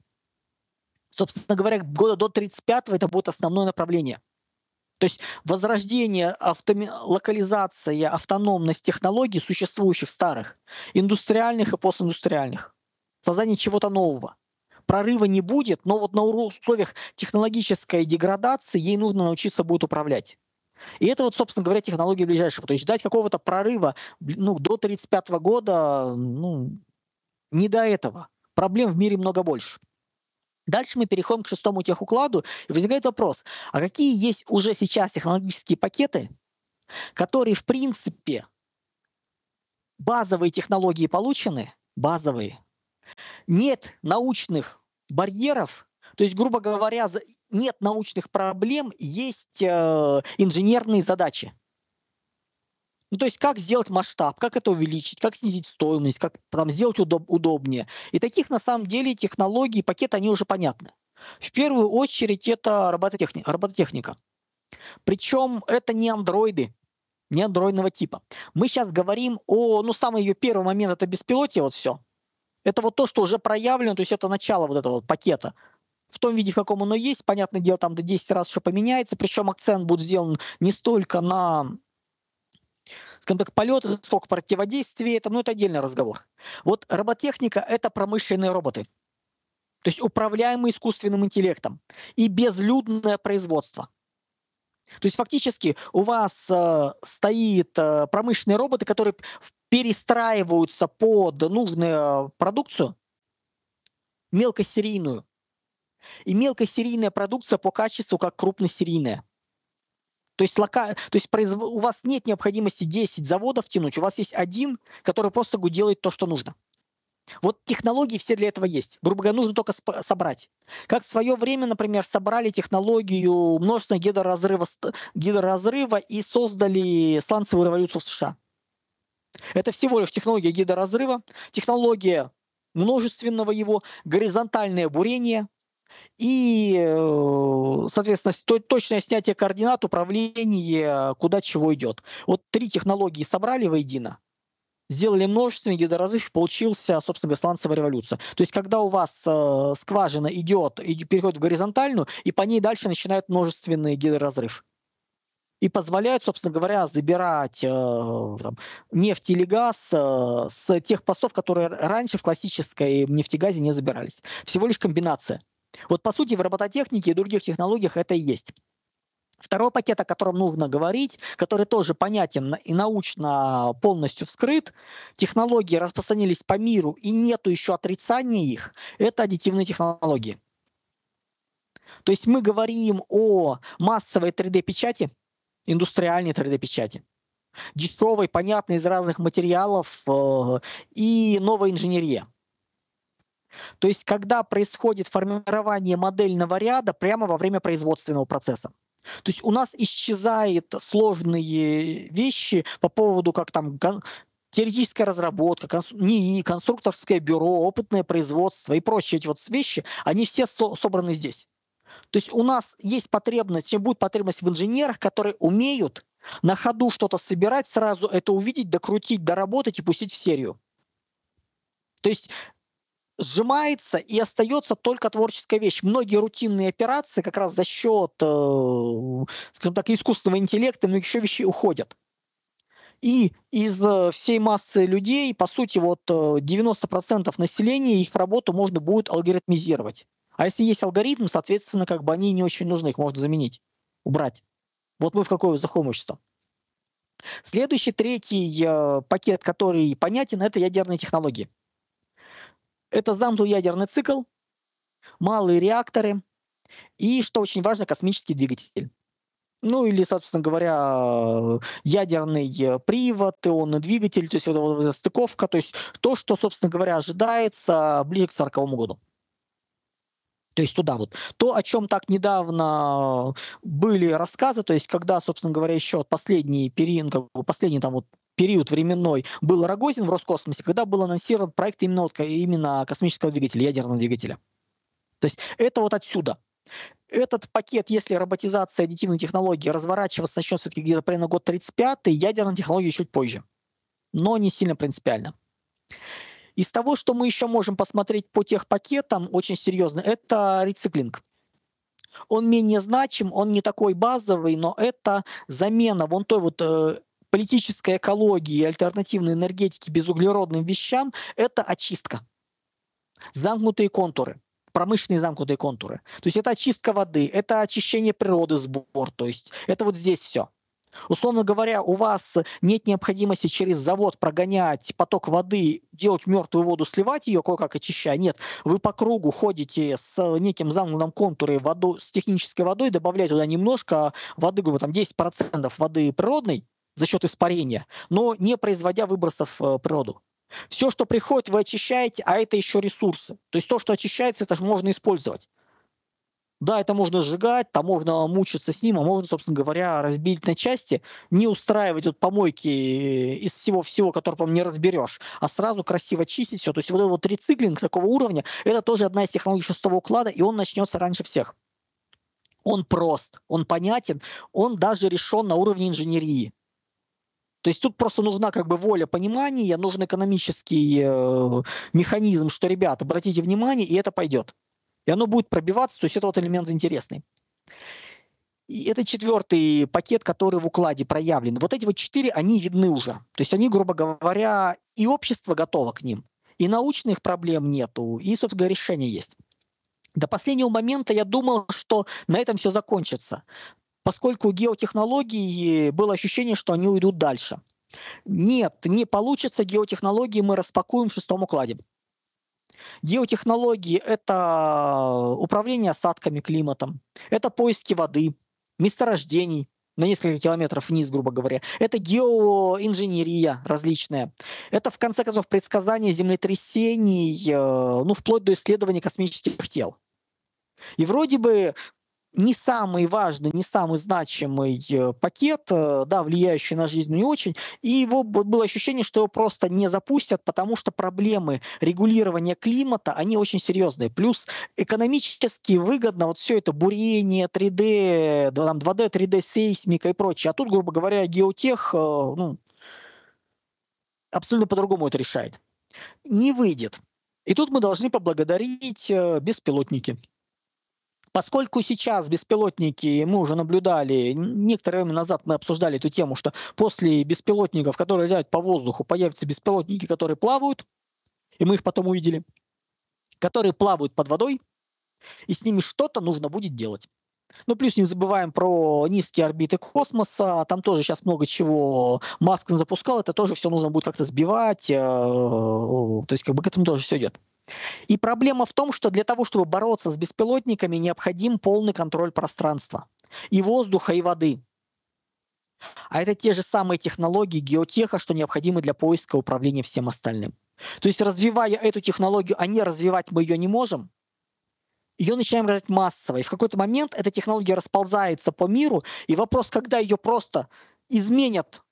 Собственно говоря, года до тридцать пятого это будет основное направление. То есть возрождение, автоми- локализация, автономность технологий существующих старых, индустриальных и постиндустриальных, создание чего-то нового. Прорыва не будет, но вот на условиях технологической деградации ей нужно научиться будет управлять. И это вот, собственно говоря, технологии ближайшего. То есть ждать какого-то прорыва ну, до тридцать пятого года, ну, не до этого. Проблем в мире много больше. Дальше мы переходим к шестому техукладу, и возникает вопрос, а какие есть уже сейчас технологические пакеты, которые, в принципе, базовые технологии получены, базовые, нет научных барьеров, то есть, грубо говоря, нет научных проблем, есть э, инженерные задачи. Ну, то есть как сделать масштаб, как это увеличить, как снизить стоимость, как там, сделать удоб- удобнее. И таких, на самом деле, технологий, пакеты, они уже понятны. В первую очередь это робототехни- робототехника. Причем это не андроиды, не андроидного типа. Мы сейчас говорим о, ну, самый ее первый момент – это беспилотие, вот все. Это вот то, что уже проявлено, то есть это начало вот этого пакета. В том виде, в каком оно есть, понятное дело, там до десять раз еще поменяется, причем акцент будет сделан не столько на... скажем так, полеты, сколько противодействия, это, ну, это отдельный разговор. Вот робототехника – это промышленные роботы, то есть управляемые искусственным интеллектом и безлюдное производство. То есть фактически у вас э, стоит э, промышленные роботы, которые перестраиваются под нужную продукцию, мелкосерийную. И мелкосерийная продукция по качеству как крупносерийная. То есть, лока... то есть произ... у вас нет необходимости десять заводов тянуть, у вас есть один, который просто делает то, что нужно. Вот технологии все для этого есть. Грубо говоря, нужно только сп... собрать. Как в свое время, например, собрали технологию множественного гидроразрыва, гидроразрыва и создали сланцевую революцию в США. Это всего лишь технология гидроразрыва, технология множественного его, горизонтальное бурение. И, соответственно, точное снятие координат, управление, куда чего идет. Вот три технологии собрали воедино, сделали множественный гидроразрыв, получился, собственно, сланцевая революция. То есть, когда у вас э, скважина идет, и переходит в горизонтальную, и по ней дальше начинает множественный гидроразрыв. И позволяет, собственно говоря, забирать э, там, нефть или газ э, с тех постов, которые раньше в классической нефтегазе не забирались. Всего лишь комбинация. Вот, по сути, в робототехнике и других технологиях это и есть. Второй пакет, о котором нужно говорить, который тоже понятен и научно полностью вскрыт, технологии распространились по миру и нету еще отрицания их, это аддитивные технологии. То есть мы говорим о массовой три дэ-печати, индустриальной три дэ-печати, дешевой, понятной из разных материалов и новой инженерии. То есть когда происходит формирование модельного ряда прямо во время производственного процесса. То есть у нас исчезают сложные вещи по поводу как там теоретическая разработка, конс- НИИ, конструкторское бюро, опытное производство и прочие эти вот вещи, они все со- собраны здесь. То есть у нас есть потребность, чем будет потребность в инженерах, которые умеют на ходу что-то собирать, сразу это увидеть, докрутить, доработать и пустить в серию. То есть сжимается и остается только творческая вещь. Многие рутинные операции как раз за счет, э, скажем так, искусственного интеллекта и многих еще вещей уходят. И из всей массы людей, по сути, вот девяносто процентов населения, их работу можно будет алгоритмизировать. А если есть алгоритм, соответственно, как бы они не очень нужны, их можно заменить, убрать. Вот мы в какое заходим общество. Следующий, третий э, пакет, который понятен, это ядерные технологии. Это замкнутый ядерный цикл, малые реакторы и, что очень важно, космический двигатель. Ну или, собственно говоря, ядерный привод, ионный двигатель, то есть вот, вот, стыковка, то есть то, что, собственно говоря, ожидается ближе к сороковому году. То есть туда вот. То, о чем так недавно были рассказы, то есть когда, собственно говоря, еще последний период, как бы последний там вот, период временной был Рогозин в Роскосмосе, когда был анонсирован проект именно, именно космического двигателя, ядерного двигателя. То есть это вот отсюда. Этот пакет, если роботизация аддитивной технологии разворачиваться начнет все-таки где-то примерно год тридцать пятый, ядерная технология чуть позже. Но не сильно принципиально. Из того, что мы еще можем посмотреть по техпакетам, очень серьезно, это рециклинг. Он менее значим, он не такой базовый, но это замена вон той вот э, политической экологии и альтернативной энергетики безуглеродным вещам – это очистка. Замкнутые контуры, промышленные замкнутые контуры. То есть это очистка воды, это очищение природы, сбор. То есть это вот здесь все. Условно говоря, у вас нет необходимости через завод прогонять поток воды, делать мертвую воду, сливать ее, кое-как очищая. Нет, вы по кругу ходите с неким замкнутым контуром воду, с технической водой, добавляете туда немножко воды, грубо там десять процентов воды природной за счет испарения, но не производя выбросов в природу. Все, что приходит, вы очищаете, а это еще ресурсы. То есть то, что очищается, это же можно использовать. Да, это можно сжигать, там можно мучиться с ним, а можно, собственно говоря, разбить на части, не устраивать вот помойки из всего-всего, которое, по-моему, не разберешь, а сразу красиво чистить все. То есть вот этот вот рециклинг такого уровня, это тоже одна из технологий шестого уклада, и он начнется раньше всех. Он прост, он понятен, он даже решен на уровне инженерии. То есть тут просто нужна как бы воля понимания, нужен экономический э, механизм, что, ребята, обратите внимание, и это пойдет. И оно будет пробиваться, то есть это вот элемент интересный. И это четвертый пакет, который в укладе проявлен. Вот эти вот четыре, они видны уже. То есть они, грубо говоря, и общество готово к ним, и научных проблем нету, и, собственно, решения есть. До последнего момента я думал, что на этом все закончится, поскольку у геотехнологий было ощущение, что они уйдут дальше. Нет, не получится, геотехнологии мы распакуем в шестом укладе. Геотехнологии – это управление осадками, климатом, это поиски воды, месторождений на несколько километров вниз, грубо говоря. Это геоинженерия различная. Это, в конце концов, предсказание землетрясений, ну, вплоть до исследования космических тел. И вроде бы не самый важный, не самый значимый пакет, да, влияющий на жизнь, но не очень. И его было ощущение, что его просто не запустят, потому что проблемы регулирования климата, они очень серьезные. Плюс экономически выгодно вот все это бурение, три дэ, там, два дэ, три дэ, сейсмика и прочее. А тут, грубо говоря, геотех, ну, абсолютно по-другому это решает. Не выйдет. И тут мы должны поблагодарить беспилотники. Поскольку сейчас беспилотники, мы уже наблюдали, некоторое время назад мы обсуждали эту тему, что после беспилотников, которые летают по воздуху, появятся беспилотники, которые плавают, и мы их потом увидели, которые плавают под водой, и с ними что-то нужно будет делать. Ну, плюс не забываем про низкие орбиты космоса, там тоже сейчас много чего Маск запускал, это тоже все нужно будет как-то сбивать, то есть как бы к этому тоже все идет. И проблема в том, что для того, чтобы бороться с беспилотниками, необходим полный контроль пространства, и воздуха, и воды. А это те же самые технологии геотеха, что необходимы для поиска управления всем остальным. То есть развивая эту технологию, а не развивать мы ее не можем, ее начинаем развивать массово. И в какой-то момент эта технология расползается по миру, и вопрос, когда ее просто изменят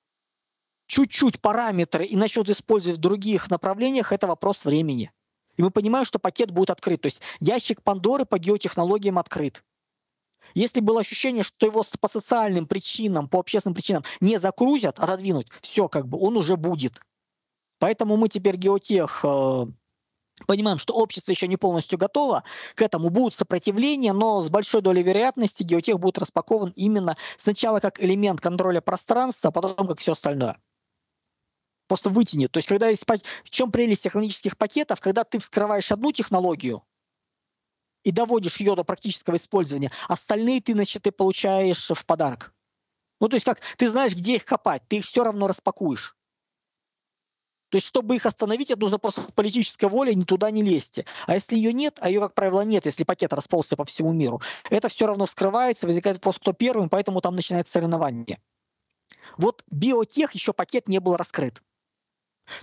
чуть-чуть параметры и начнут использовать в других направлениях, это вопрос времени. И мы понимаем, что пакет будет открыт. То есть ящик Пандоры по геотехнологиям открыт. Если было ощущение, что его по социальным причинам, по общественным причинам не закрутят, отодвинуть, все как бы, он уже будет. Поэтому мы теперь геотех э, понимаем, что общество еще не полностью готово. К этому будут сопротивления, но с большой долей вероятности геотех будет распакован именно сначала как элемент контроля пространства, а потом как все остальное. Просто вытянет. То есть, когда есть... В чем прелесть технологических пакетов? Когда ты вскрываешь одну технологию и доводишь ее до практического использования, остальные ты, значит, ты получаешь в подарок. Ну, то есть, как ты знаешь, где их копать, ты их все равно распакуешь. То есть, чтобы их остановить, это нужно просто политическая воля, ни туда не лезьте. А если ее нет, а ее, как правило, нет, если пакет расползся по всему миру, это все равно вскрывается, возникает вопрос, кто первым, поэтому там начинается соревнование. Вот биотех еще пакет не был раскрыт.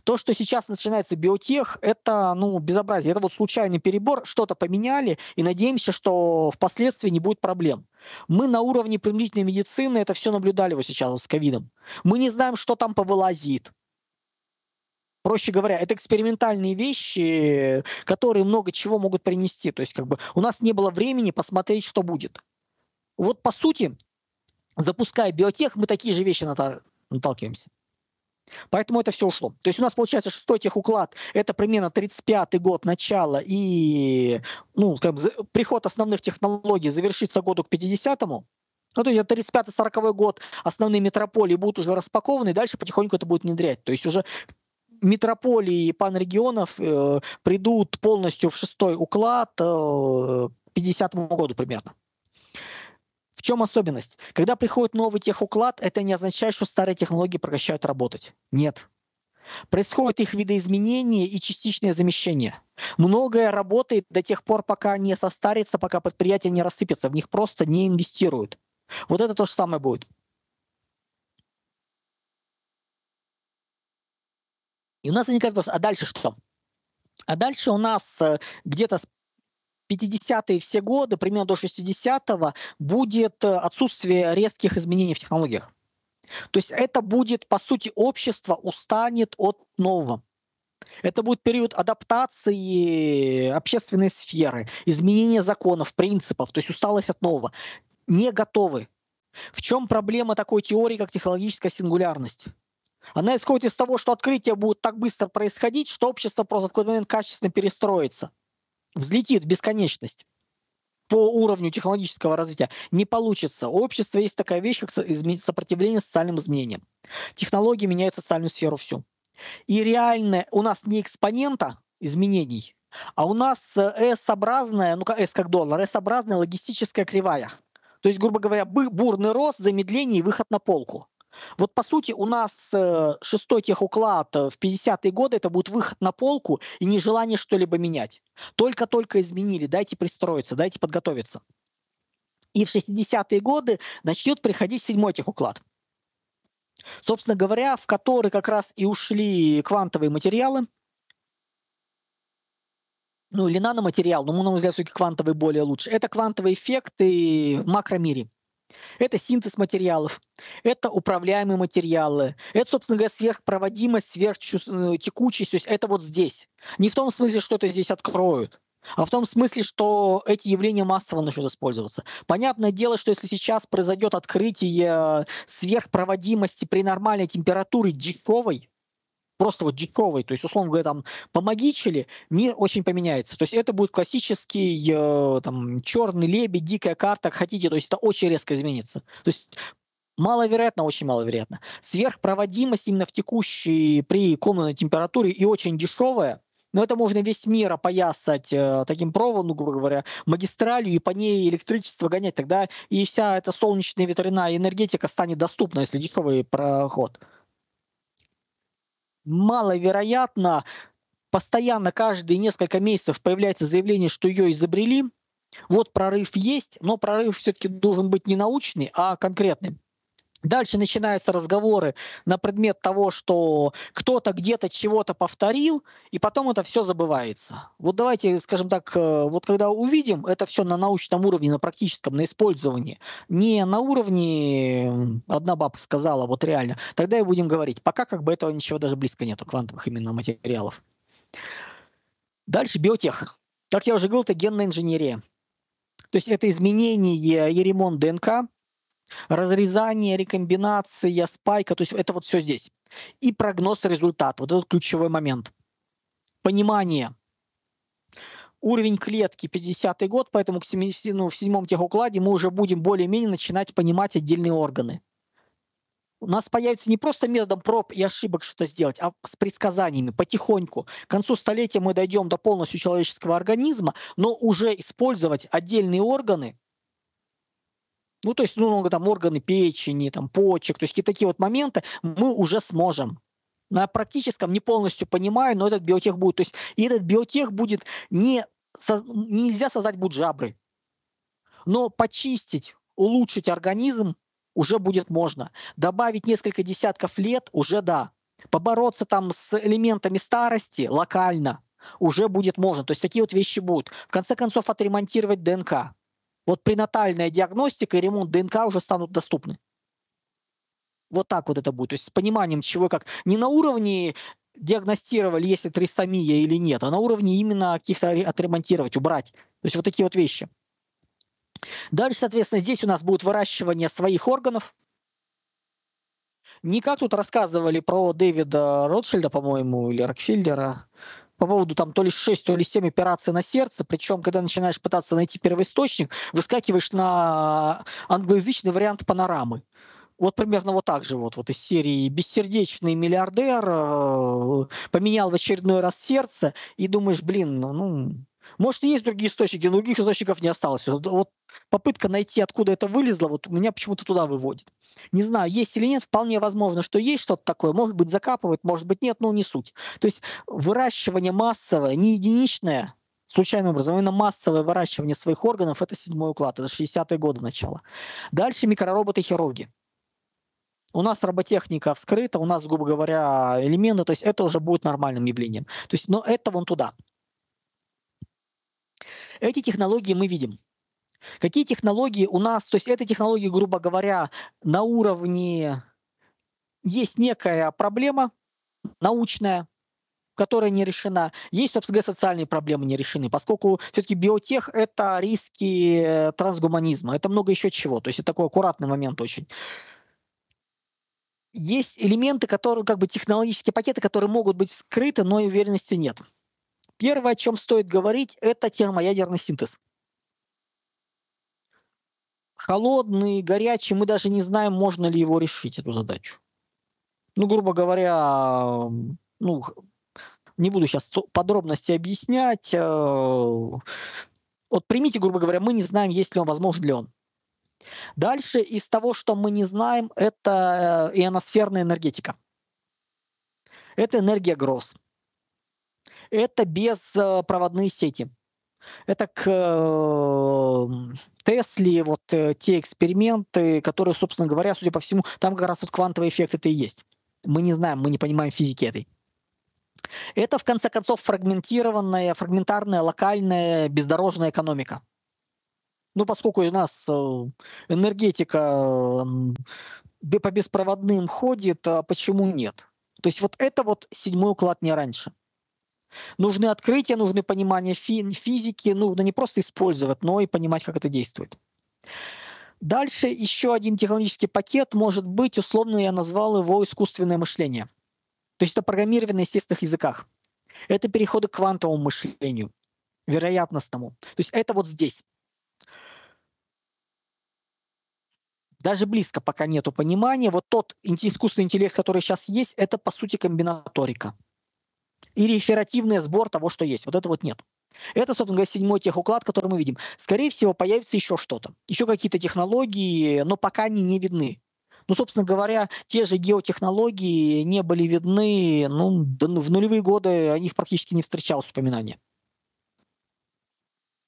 То, что сейчас начинается биотех, это ну, безобразие. Это вот случайный перебор, что-то поменяли, и надеемся, что впоследствии не будет проблем. Мы на уровне применительной медицины это все наблюдали вот сейчас с ковидом. Мы не знаем, что там повылазит. Проще говоря, это экспериментальные вещи, которые много чего могут принести. То есть как бы у нас не было времени посмотреть, что будет. Вот по сути, запуская биотех, мы такие же вещи натал- наталкиваемся. Поэтому это все ушло. То есть у нас получается шестой техуклад, это примерно тридцать пятый год начала и ну, как бы, приход основных технологий завершится году к пятидесятому. Ну, то есть тридцать пятый сороковой год основные метрополии будут уже распакованы, и дальше потихоньку это будет внедрять. То есть уже метрополии панрегионов э, придут полностью в шестой уклад э, к пятидесятому году примерно. В чем особенность? Когда приходит новый техуклад, это не означает, что старые технологии прекращают работать. Нет. Происходит их видоизменение и частичное замещение. Многое работает до тех пор, пока не состарится, пока предприятия не рассыпятся, в них просто не инвестируют. Вот это то же самое будет. И у нас возникает вопрос, а дальше что? А дальше у нас где-то... пятидесятые все годы, примерно до шестидесятого, будет отсутствие резких изменений в технологиях. То есть это будет, по сути, общество устанет от нового. Это будет период адаптации общественной сферы, изменения законов, принципов, то есть усталость от нового. Не готовы. В чем проблема такой теории, как технологическая сингулярность? Она исходит из того, что открытия будут так быстро происходить, что общество просто в какой-то момент качественно перестроится. Взлетит в бесконечность по уровню технологического развития. Не получится. У общества есть такая вещь, как сопротивление социальным изменениям. Технологии меняют социальную сферу всю. И реально у нас не экспонента изменений, а у нас S-образная, ну как S как доллар, S-образная логистическая кривая. То есть, грубо говоря, бурный рост, замедление и выход на полку. Вот по сути у нас шестой техуклад в пятидесятые годы это будет выход на полку и нежелание что-либо менять. Только-только изменили, дайте пристроиться, дайте подготовиться. И в шестидесятые годы начнет приходить седьмой техуклад. Собственно говоря, в который как раз и ушли квантовые материалы. Ну или наноматериал, но на мой взгляд все-таки квантовые более лучше. Это квантовые эффекты в макромире. Это синтез материалов, это управляемые материалы, это, собственно говоря, сверхпроводимость, сверхтекучесть, то есть это вот здесь. Не в том смысле, что это здесь откроют, а в том смысле, что эти явления массово начнут использоваться. Понятное дело, что если сейчас произойдет открытие сверхпроводимости при нормальной температуре дешевой, просто вот дешевый, то есть, условно говоря, там, помогичили, мир очень поменяется. То есть это будет классический э, там, черный лебедь, дикая карта, как хотите, то есть это очень резко изменится. То есть маловероятно, очень маловероятно. Сверхпроводимость именно в текущей при комнатной температуре и очень дешевая, но это можно весь мир опоясать э, таким проводом, грубо говоря, магистралью, и по ней электричество гонять. Тогда и вся эта солнечная ветряная энергетика станет доступна, если дешевый проход. Маловероятно, постоянно каждые несколько месяцев появляется заявление, что ее изобрели. Вот прорыв есть, но прорыв все-таки должен быть не научный, а конкретный. Дальше начинаются разговоры на предмет того, что кто-то где-то чего-то повторил, и потом это все забывается. Вот давайте, скажем так, вот когда увидим это все на научном уровне, на практическом, на использовании, не на уровне «одна бабка сказала», вот реально, тогда и будем говорить. Пока как бы этого ничего даже близко нету, квантовых именно материалов. Дальше биотех. Как я уже говорил, это генная инженерия. То есть это изменение и ремонт ДНК, разрезание, рекомбинация, спайка, то есть это вот все здесь. И прогноз результата, вот этот ключевой момент. Понимание. Уровень клетки пятидесятый год, поэтому к семидесятому, ну, в седьмом техукладе мы уже будем более-менее начинать понимать отдельные органы. У нас появится не просто методом проб и ошибок что-то сделать, а с предсказаниями потихоньку. К концу столетия мы дойдем до полностью человеческого организма, но уже использовать отдельные органы. Ну, то есть, ну, там, органы печени, там, почек, то есть такие вот моменты мы уже сможем. На практическом не полностью понимаю, но этот биотех будет. То есть и этот биотех будет не... Со, нельзя создать будут жабры, но почистить, улучшить организм уже будет можно. Добавить несколько десятков лет уже да. Побороться там с элементами старости локально уже будет можно. То есть такие вот вещи будут. В конце концов, отремонтировать ДНК. Вот пренатальная диагностика и ремонт ДНК уже станут доступны. Вот так вот это будет. То есть с пониманием чего как. Не на уровне диагностировали, есть ли трисомия или нет, а на уровне именно каких-то отремонтировать, убрать. То есть вот такие вот вещи. Дальше, соответственно, здесь у нас будет выращивание своих органов. Не как тут рассказывали про Дэвида Ротшильда, по-моему, или Рокфеллера, по поводу там то ли шесть, то ли семь операций на сердце, причем, когда начинаешь пытаться найти первоисточник, выскакиваешь на англоязычный вариант панорамы. Вот примерно вот так же вот, вот из серии «Бессердечный миллиардер» э, поменял в очередной раз сердце и думаешь, блин, ну, может, и есть другие источники, но других источников не осталось. Вот, вот попытка найти, откуда это вылезло, вот меня почему-то туда выводит. Не знаю, есть или нет, вполне возможно, что есть что-то такое. Может быть, закапывают, может быть, нет, но не суть. То есть выращивание массовое, не единичное, случайным образом, именно массовое выращивание своих органов – это седьмой уклад, это шестидесятые годы начала. Дальше микророботы-хирурги. У нас роботехника вскрыта, у нас, грубо говоря, элементы, то есть это уже будет нормальным явлением. То есть, но это вон туда. Эти технологии мы видим. Какие технологии у нас, то есть это технологии, грубо говоря, на уровне есть некая проблема научная, которая не решена, есть, собственно говоря, социальные проблемы не решены, поскольку все-таки биотех – это риски трансгуманизма, это много еще чего, то есть это такой аккуратный момент очень. Есть элементы, которые, как бы технологические пакеты, которые могут быть вскрыты, но и уверенности нет. Первое, о чем стоит говорить, это термоядерный синтез. Холодный, горячий, мы даже не знаем, можно ли его решить, эту задачу. Ну, грубо говоря, ну, не буду сейчас подробности объяснять. Вот примите, грубо говоря, мы не знаем, есть ли он, возможен ли он. Дальше из того, что мы не знаем, это ионосферная энергетика. Это энергия гроз. Это беспроводные сети. Это к Тесле, вот те эксперименты, которые, собственно говоря, судя по всему, там как раз вот квантовый эффект это и есть. Мы не знаем, мы не понимаем физики этой. Это, в конце концов, фрагментированная, фрагментарная, локальная, бездорожная экономика. Ну, поскольку у нас энергетика по беспроводным ходит, а почему нет? То есть вот это вот седьмой уклад не раньше. Нужны открытия, нужны понимание фи- физики, нужно не просто использовать, но и понимать, как это действует. Дальше еще один технологический пакет может быть, условно я назвал его искусственное мышление. То есть это программирование на естественных языках. Это переходы к квантовому мышлению, вероятностному. То есть это вот здесь. Даже близко пока нету понимания. Вот тот искусственный интеллект, который сейчас есть, это по сути комбинаторика. И реферативный сбор того, что есть. Вот это вот нет. Это, собственно говоря, седьмой техуклад, который мы видим. Скорее всего, появится еще что-то. Еще какие-то технологии, но пока они не видны. Ну, собственно говоря, те же геотехнологии не были видны, ну, в нулевые годы о них практически не встречалось упоминания.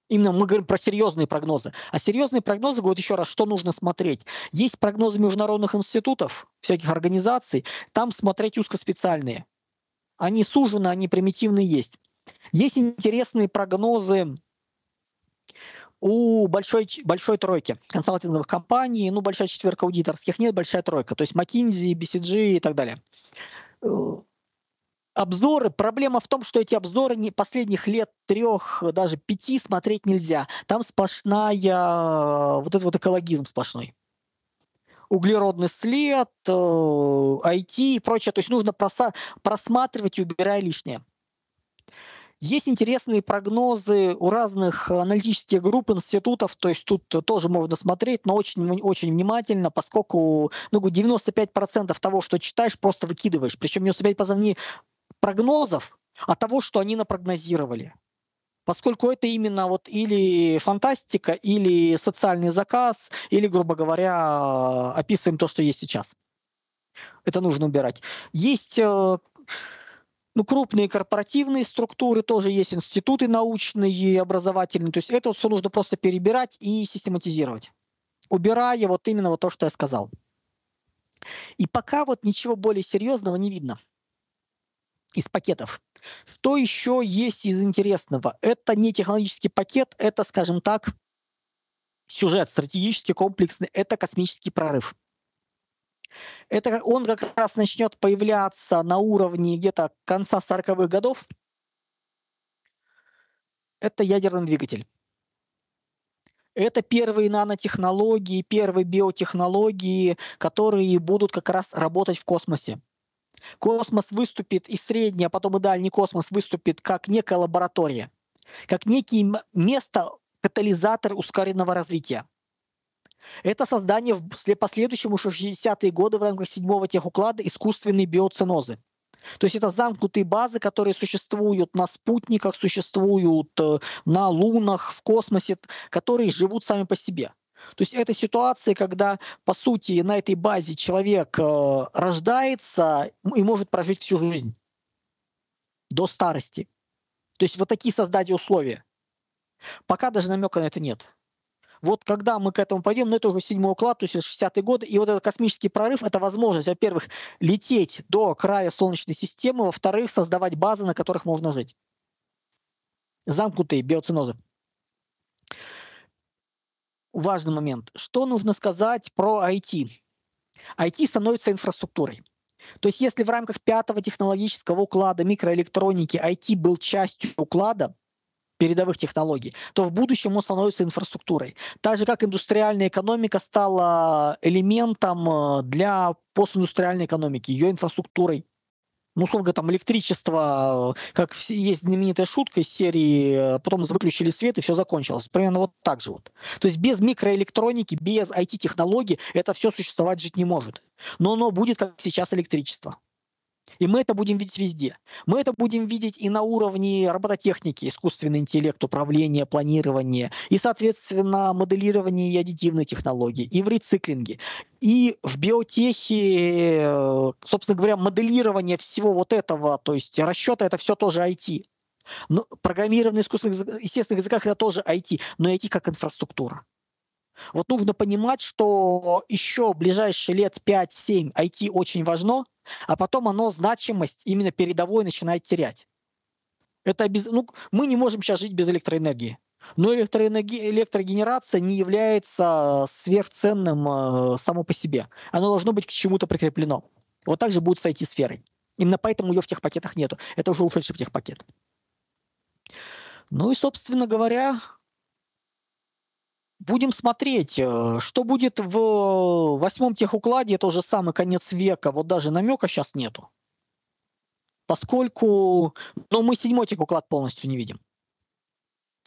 Именно мы говорим про серьезные прогнозы. А серьезные прогнозы говорят еще раз, что нужно смотреть. Есть прогнозы международных институтов, всяких организаций, там смотреть узкоспециальные. Они сужены, они примитивные есть. Есть интересные прогнозы у большой, большой тройки консалтинговых компаний, ну, большая четверка аудиторских нет, большая тройка, то есть McKinsey, би си джи и так далее. Обзоры. Проблема в том, что эти обзоры не последних лет трех, даже пяти смотреть нельзя. Там сплошная, вот этот вот экологизм сплошной. Углеродный след, ай ти и прочее. То есть нужно проса- просматривать, убирая лишнее. Есть интересные прогнозы у разных аналитических групп, институтов, то есть тут тоже можно смотреть, но очень, очень внимательно, поскольку ну, девяносто пять процентов того, что читаешь, просто выкидываешь. Причем девяносто пять процентов не прогнозов, а того, что они напрогнозировали. Поскольку это именно вот или фантастика, или социальный заказ, или, грубо говоря, описываем то, что есть сейчас. Это нужно убирать. Есть... Ну, крупные корпоративные структуры, тоже есть институты научные, образовательные. То есть это все нужно просто перебирать и систематизировать, убирая вот именно вот то, что я сказал. И пока вот ничего более серьезного не видно из пакетов. Что еще есть из интересного? Это не технологический пакет, это, скажем так, сюжет стратегически комплексный, это космический прорыв. Это он как раз начнет появляться на уровне где-то конца сороковых годов. Это ядерный двигатель. Это первые нанотехнологии, первые биотехнологии, которые будут как раз работать в космосе. Космос выступит и средний, а потом и дальний космос выступит как некая лаборатория, как некое место, катализатор ускоренного развития. Это создание в последующем уже шестидесятые годы в рамках седьмого техуклада искусственной биоценозы. То есть это замкнутые базы, которые существуют на спутниках, существуют на лунах, в космосе, которые живут сами по себе. То есть это ситуации, когда, по сути, на этой базе человек рождается и может прожить всю жизнь до старости. То есть вот такие создать условия. Пока даже намека на это нет. Вот когда мы к этому пойдем, ну это уже седьмой уклад, то есть шестидесятые годы, и вот этот космический прорыв – это возможность, во-первых, лететь до края Солнечной системы, во-вторых, создавать базы, на которых можно жить. Замкнутые биоценозы. Важный момент. Что нужно сказать про ай ти? ай ти становится инфраструктурой. То есть если в рамках пятого технологического уклада микроэлектроники ай ти был частью уклада, передовых технологий, то в будущем он становится инфраструктурой. Так же, как индустриальная экономика стала элементом для постиндустриальной экономики, ее инфраструктурой. Ну, условно, там электричество, как есть знаменитая шутка из серии, потом выключили свет и все закончилось. Примерно вот так же вот. То есть без микроэлектроники, без ай ти-технологий это все существовать жить не может. Но оно будет, как сейчас, электричество. И мы это будем видеть везде. Мы это будем видеть и на уровне робототехники, искусственный интеллект, управление, планирование, и, соответственно, моделирование и аддитивной технологии, и в рециклинге, и в биотехе, собственно говоря, моделирование всего вот этого, то есть расчета, это все тоже ай ти. Но программирование на искусственных естественных языках это тоже ай ти, но ай ти как инфраструктура. Вот нужно понимать, что еще в ближайшие лет пять-семь ай ти очень важно, а потом оно значимость именно передовой начинает терять. Это без... ну, мы не можем сейчас жить без электроэнергии. Но электроэнергия, электрогенерация не является сверхценным э, само по себе. Оно должно быть к чему-то прикреплено. Вот так же будет с ай ти-сферой. Именно поэтому ее в техпакетах нету. Это уже ушедший техпакет. Ну и, собственно говоря... Будем смотреть, что будет в восьмом техукладе, это уже самый конец века, вот даже намека сейчас нету. поскольку ну, мы седьмой техуклад полностью не видим.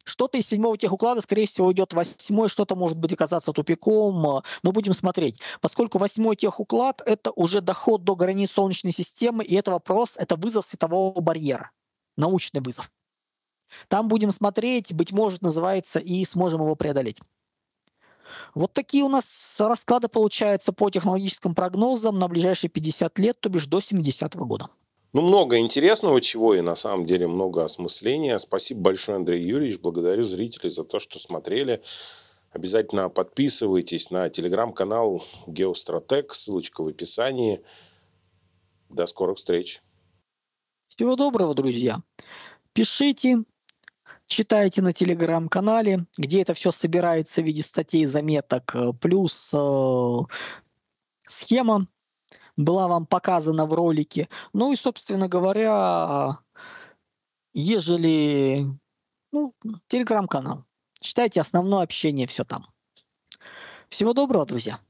Что-то из седьмого техуклада, скорее всего, уйдет восьмой, что-то может быть оказаться тупиком, но будем смотреть. Поскольку восьмой техуклад – это уже доход до границ Солнечной системы, и это вопрос, это вызов светового барьера, научный вызов. Там будем смотреть, быть может, называется, и сможем его преодолеть. Вот такие у нас расклады получаются по технологическим прогнозам на ближайшие пятьдесят лет, то бишь до семидесятого года. Ну, много интересного чего и на самом деле много осмысления. Спасибо большое, Андрей Юрьевич. Благодарю зрителей за то, что смотрели. Обязательно подписывайтесь на телеграм-канал Geostrotech. Ссылочка в описании. До скорых встреч. Всего доброго, друзья. Пишите, читайте на телеграм-канале, где это все собирается в виде статей, заметок, плюс э, схема была вам показана в ролике. Ну и, собственно говоря, ежели ну, телеграм-канал, читайте основное общение, все там. Всего доброго, друзья.